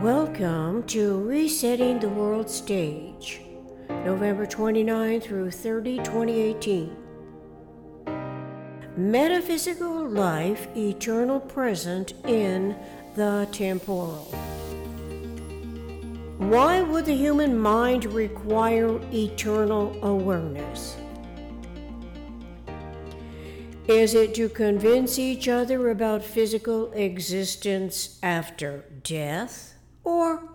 Welcome to Resetting the World Stage, November 29 through 30, 2018. Metaphysical Life, Eternal Present in the Temporal. Why would the human mind require eternal awareness? Is it to convince each other about physical existence after death? Or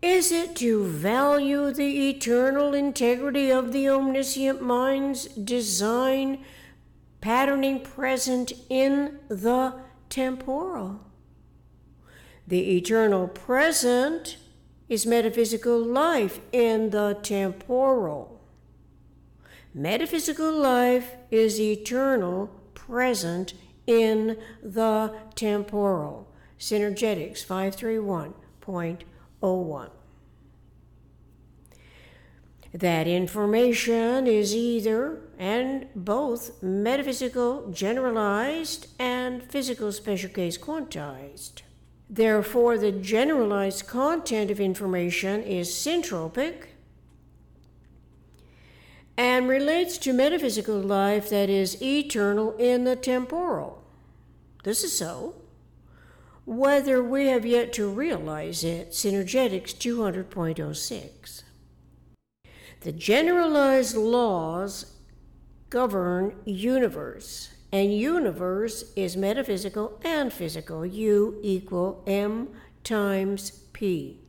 is it to value the eternal integrity of the omniscient mind's design, patterning present in the temporal? The eternal present is metaphysical life in the temporal. Metaphysical life is eternal present in the temporal. Synergetics 531.01. That information is either and both metaphysical generalized and physical special case quantized. Therefore, the generalized content of information is syntropic and relates to metaphysical life that is eternal in the temporal. This is so, whether we have yet to realize it, Synergetics 200.06. The generalized laws govern universe, and universe is metaphysical and physical. U equal M times P.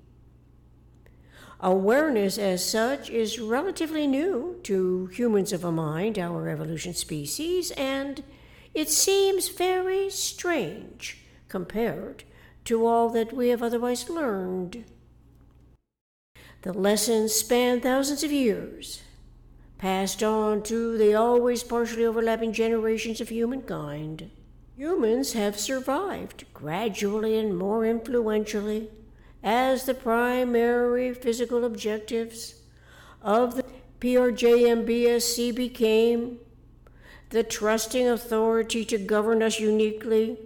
Awareness as such is relatively new to humans of a mind, our evolution species, and it seems very strange compared to all that we have otherwise learned. The lessons span thousands of years, passed on to the always partially overlapping generations of humankind. Humans have survived gradually and more influentially as the primary physical objectives of the PRJMBSC became the trusting authority to govern us uniquely,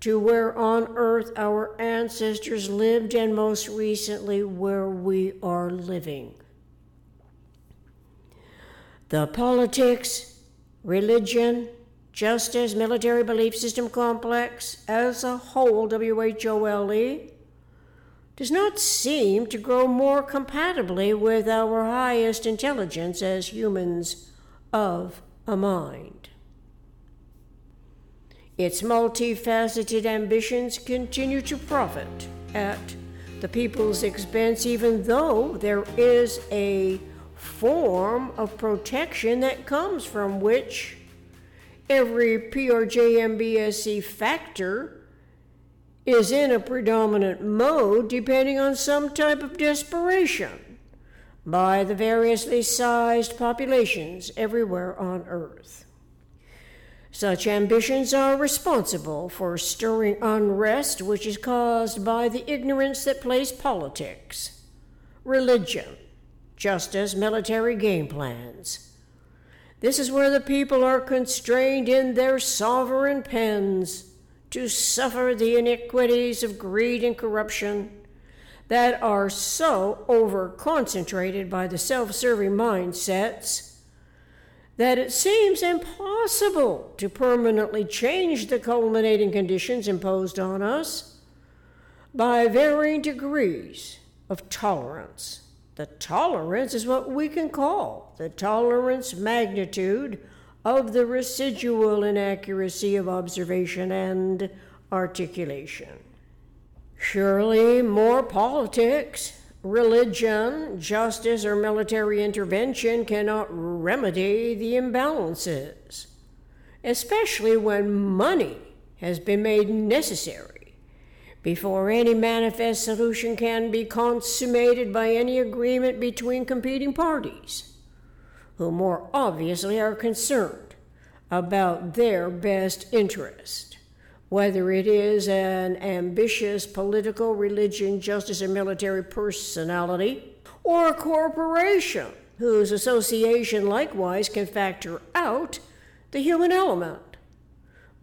to where on earth our ancestors lived, and most recently where we are living. The politics, religion, justice, military belief system complex as a whole, WHOLE, does not seem to grow more compatibly with our highest intelligence as humans of a mind. Its multifaceted ambitions continue to profit at the people's expense, even though there is a form of protection that comes from which every PRJMBSC factor is in a predominant mode depending on some type of desperation by the variously sized populations everywhere on Earth. Such ambitions are responsible for stirring unrest, which is caused by the ignorance that plays politics, religion, justice, military game plans. This is where the people are constrained in their sovereign pens to suffer the iniquities of greed and corruption that are so over-concentrated by the self-serving mindsets that it seems impossible to permanently change the culminating conditions imposed on us by varying degrees of tolerance. The tolerance is what we can call the tolerance magnitude of the residual inaccuracy of observation and articulation. Surely more politics, religion, justice, or military intervention cannot remedy the imbalances, especially when money has been made necessary before any manifest solution can be consummated by any agreement between competing parties, who more obviously are concerned about their best interest, whether it is an ambitious political, religion, justice, or military personality, or a corporation whose association likewise can factor out the human element,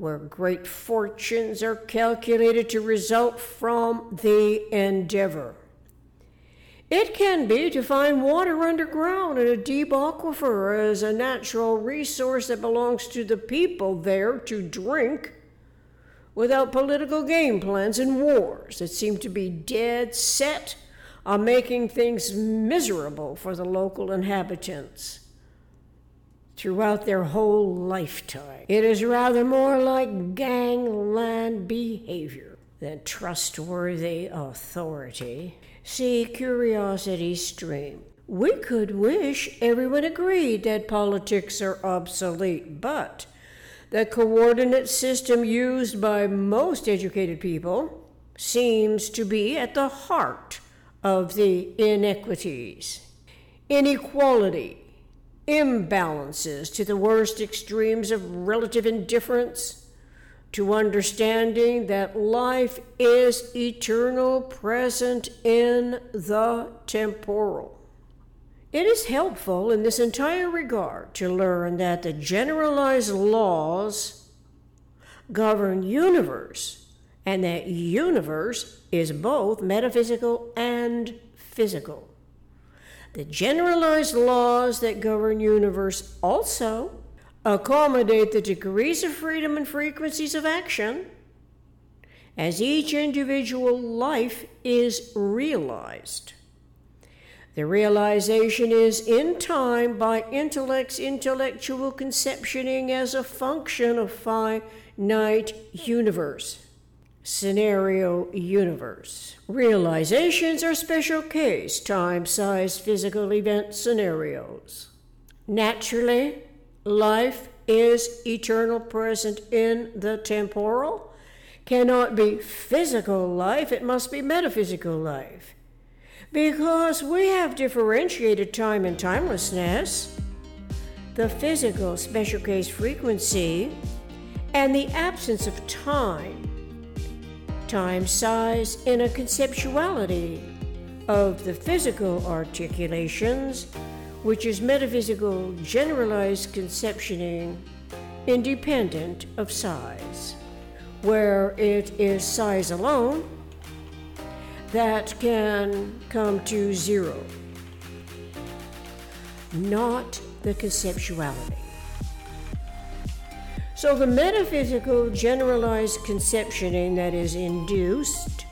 where great fortunes are calculated to result from the endeavor. It can be to find water underground in a deep aquifer as a natural resource that belongs to the people there to drink without political game plans and wars that seem to be dead set on making things miserable for the local inhabitants throughout their whole lifetime. It is rather more like gangland behavior than trustworthy authority. See Curiosity Stream. We could wish everyone agreed that politics are obsolete, but the coordinate system used by most educated people seems to be at the heart of the inequities. Inequality, imbalances to the worst extremes of relative indifference to understanding that life is eternal, present in the temporal. It is helpful in this entire regard to learn that the generalized laws govern universe, and that universe is both metaphysical and physical. The generalized laws that govern universe also accommodate the degrees of freedom and frequencies of action as each individual life is realized. The realization is in time by intellect's intellectual conceptioning as a function of finite universe, scenario universe. Realizations are special case, time-sized physical event scenarios. Naturally, life is eternal, present in the temporal. Cannot be physical life, it must be metaphysical life. Because we have differentiated time and timelessness, the physical special case frequency, and the absence of time, time size in a conceptuality of the physical articulations, which is metaphysical generalized conceptioning independent of size, where it is size alone that can come to zero, not the conceptuality. So the metaphysical generalized conceptioning that is induced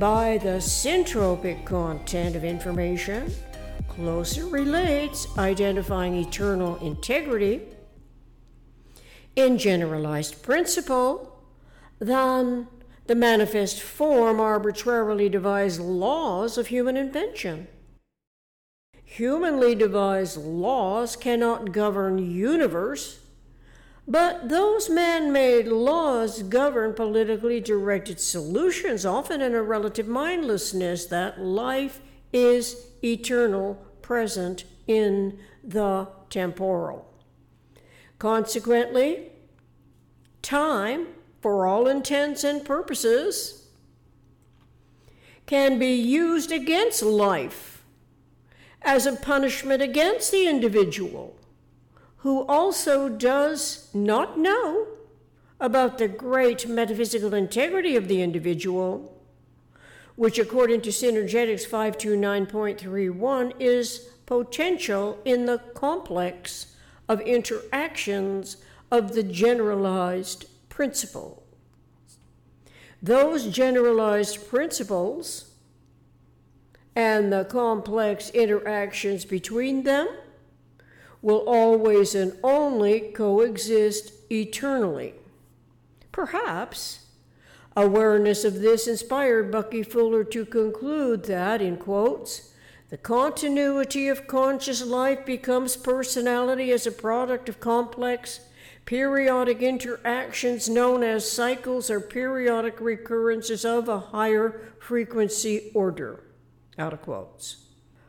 by the syntropic content of information closer relates identifying eternal integrity in generalized principle than the manifest form arbitrarily devised laws of human invention. Humanly devised laws cannot govern universe, but those man-made laws govern politically directed solutions, often in a relative mindlessness that life is eternal, present in the temporal. Consequently, time, for all intents and purposes, can be used against life as a punishment against the individual who also does not know about the great metaphysical integrity of the individual, which according to Synergetics 529.31 is potential in the complex of interactions of the generalized principle. Those generalized principles and the complex interactions between them will always and only coexist eternally. Perhaps awareness of this inspired Bucky Fuller to conclude that, in quotes, the continuity of conscious life becomes personality as a product of complex periodic interactions known as cycles or periodic recurrences of a higher frequency order, out of quotes,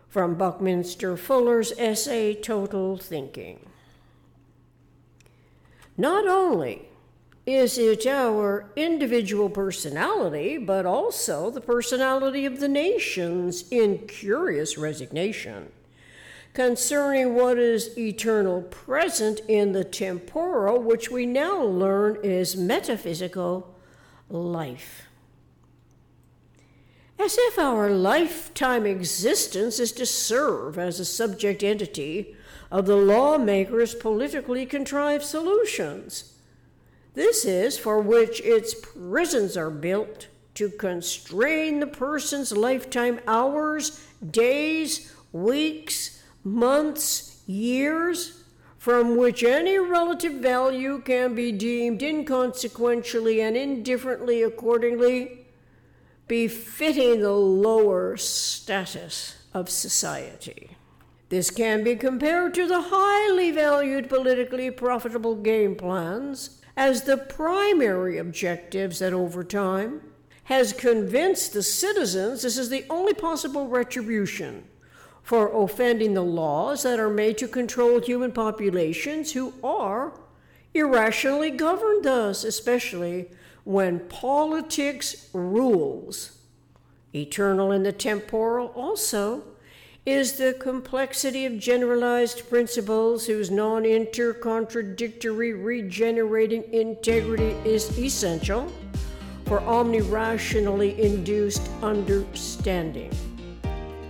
from Buckminster Fuller's essay, Total Thinking. Not only is it our individual personality, but also the personality of the nations in curious resignation concerning what is eternal present in the temporal, which we now learn is metaphysical life. As if our lifetime existence is to serve as a subject entity of the lawmaker's politically contrived solutions. This is for which its prisons are built, to constrain the person's lifetime hours, days, weeks, months, years, from which any relative value can be deemed inconsequentially and indifferently accordingly, befitting the lower status of society. This can be compared to the highly valued politically profitable game plans as the primary objectives that over time has convinced the citizens this is the only possible retribution for offending the laws that are made to control human populations who are irrationally governed thus, especially when politics rules. Eternal in the temporal also is the complexity of generalized principles whose non-intercontradictory regenerating integrity is essential for omni-rationally induced understanding.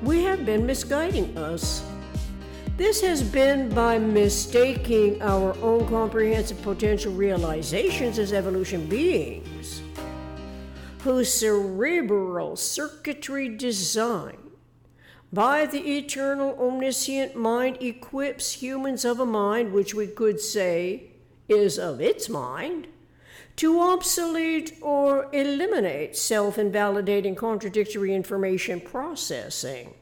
We have been misguiding us. This has been by mistaking our own comprehensive potential realizations as evolution beings, whose cerebral circuitry design by the eternal omniscient mind equips humans of a mind which we could say is of its mind, to obsolete or eliminate self-invalidating contradictory information processing.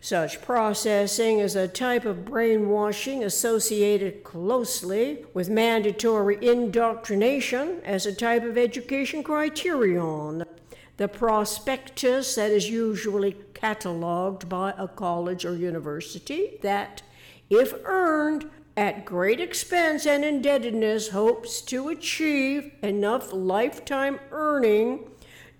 Such processing is a type of brainwashing associated closely with mandatory indoctrination as a type of education criterion. The prospectus that is usually catalogued by a college or university that, if earned at great expense and indebtedness, hopes to achieve enough lifetime earning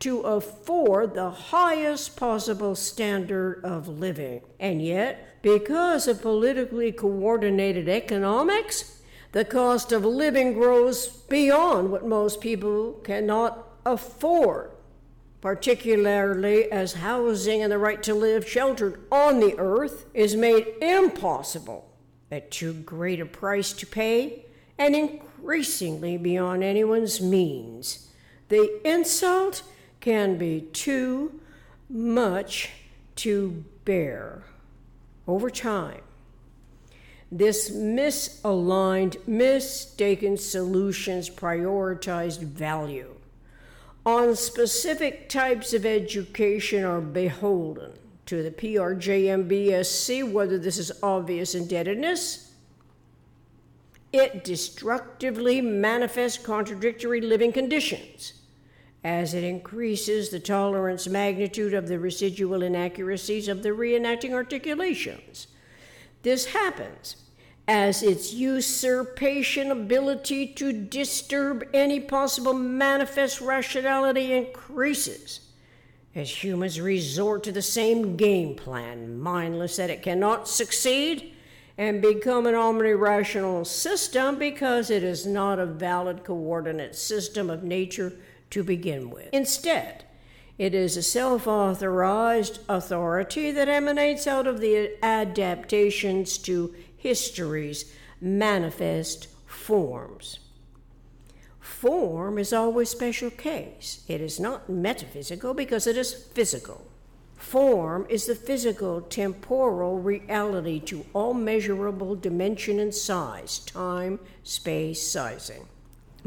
to afford the highest possible standard of living. And yet, because of politically coordinated economics, the cost of living grows beyond what most people cannot afford, particularly as housing and the right to live sheltered on the earth is made impossible at too great a price to pay and increasingly beyond anyone's means. The insult can be too much to bear. Over time, this misaligned, mistaken solutions prioritized value on specific types of education are beholden to the PRJMBSC, whether this is obvious indebtedness. It destructively manifests contradictory living conditions as it increases the tolerance magnitude of the residual inaccuracies of the reenacting articulations. This happens as its usurpation ability to disturb any possible manifest rationality increases, as humans resort to the same game plan, mindless that it cannot succeed, and become an omni-rational system because it is not a valid coordinate system of nature to begin with. Instead, it is a self-authorized authority that emanates out of the adaptations to history's manifest forms. Form is always special case. It is not metaphysical because it is physical. Form is the physical temporal reality to all measurable dimension and size, time, space, sizing.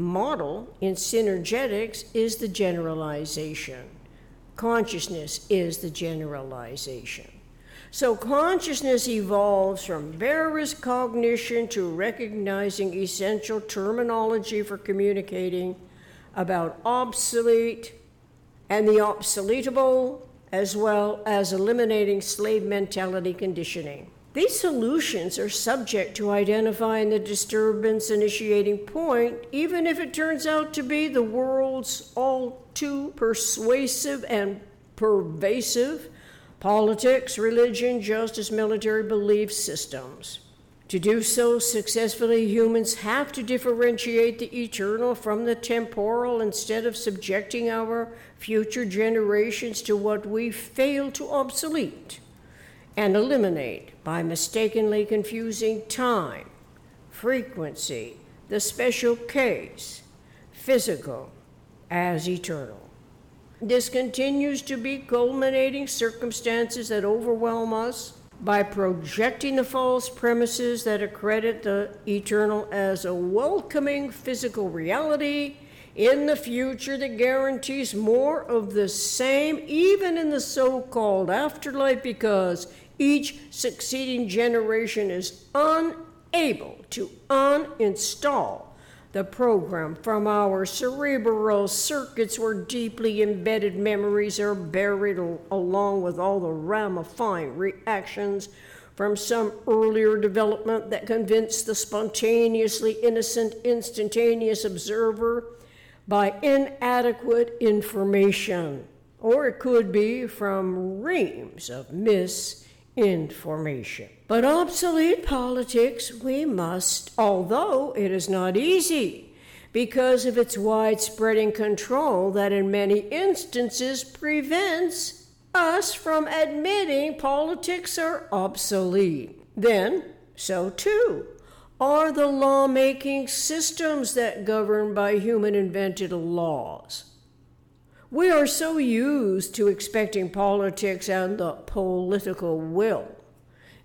Model in synergetics is the generalization. Consciousness is the generalization. So consciousness evolves from various cognition to recognizing essential terminology for communicating about obsolete and the obsoletable, as well as eliminating slave mentality conditioning. These solutions are subject to identifying the disturbance initiating point, even if it turns out to be the world's all too persuasive and pervasive politics, religion, justice, military belief systems. To do so successfully, humans have to differentiate the eternal from the temporal instead of subjecting our future generations to what we fail to obsolete and eliminate by mistakenly confusing time, frequency, the special case, physical, as eternal. This continues to be culminating circumstances that overwhelm us by projecting the false premises that accredit the eternal as a welcoming physical reality in the future that guarantees more of the same, even in the so-called afterlife, because each succeeding generation is unable to uninstall the program from our cerebral circuits where deeply embedded memories are buried along with all the ramifying reactions from some earlier development that convinced the spontaneously innocent, instantaneous observer by inadequate information. Or it could be from reams of misinformation. But obsolete politics we must, although it is not easy, because of its widespread control that in many instances prevents us from admitting politics are obsolete. Then, so too, are the lawmaking systems that govern by human-invented laws. We are so used to expecting politics and the political will,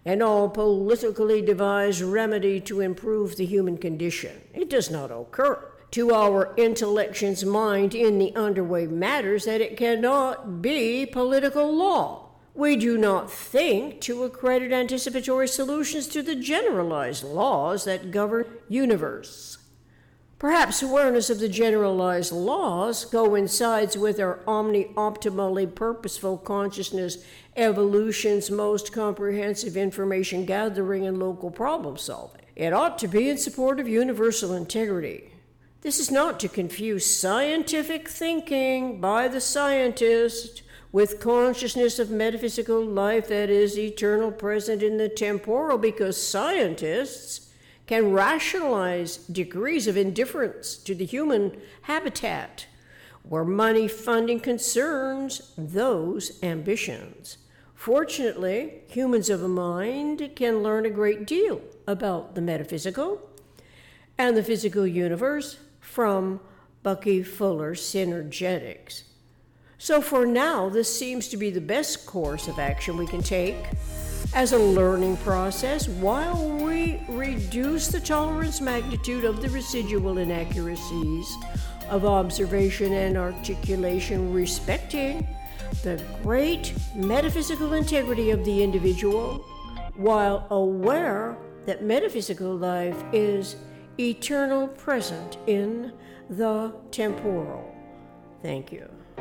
and all politically devised remedy to improve the human condition. It does not occur to our intellect's mind in the underway matters that it cannot be political law. We do not think to accredit anticipatory solutions to the generalized laws that govern universe. Perhaps awareness of the generalized laws coincides with our omni-optimally purposeful consciousness evolution's most comprehensive information gathering and local problem solving. It ought to be in support of universal integrity. This is not to confuse scientific thinking by the scientist with consciousness of metaphysical life that is eternal, present in the temporal, because scientists can rationalize degrees of indifference to the human habitat, where money funding concerns those ambitions. Fortunately, humans of a mind can learn a great deal about the metaphysical and the physical universe from Bucky Fuller's Synergetics. So for now, this seems to be the best course of action we can take as a learning process while we reduce the tolerance magnitude of the residual inaccuracies of observation and articulation, respecting the great metaphysical integrity of the individual while aware that metaphysical life is eternal, present in the temporal. Thank you.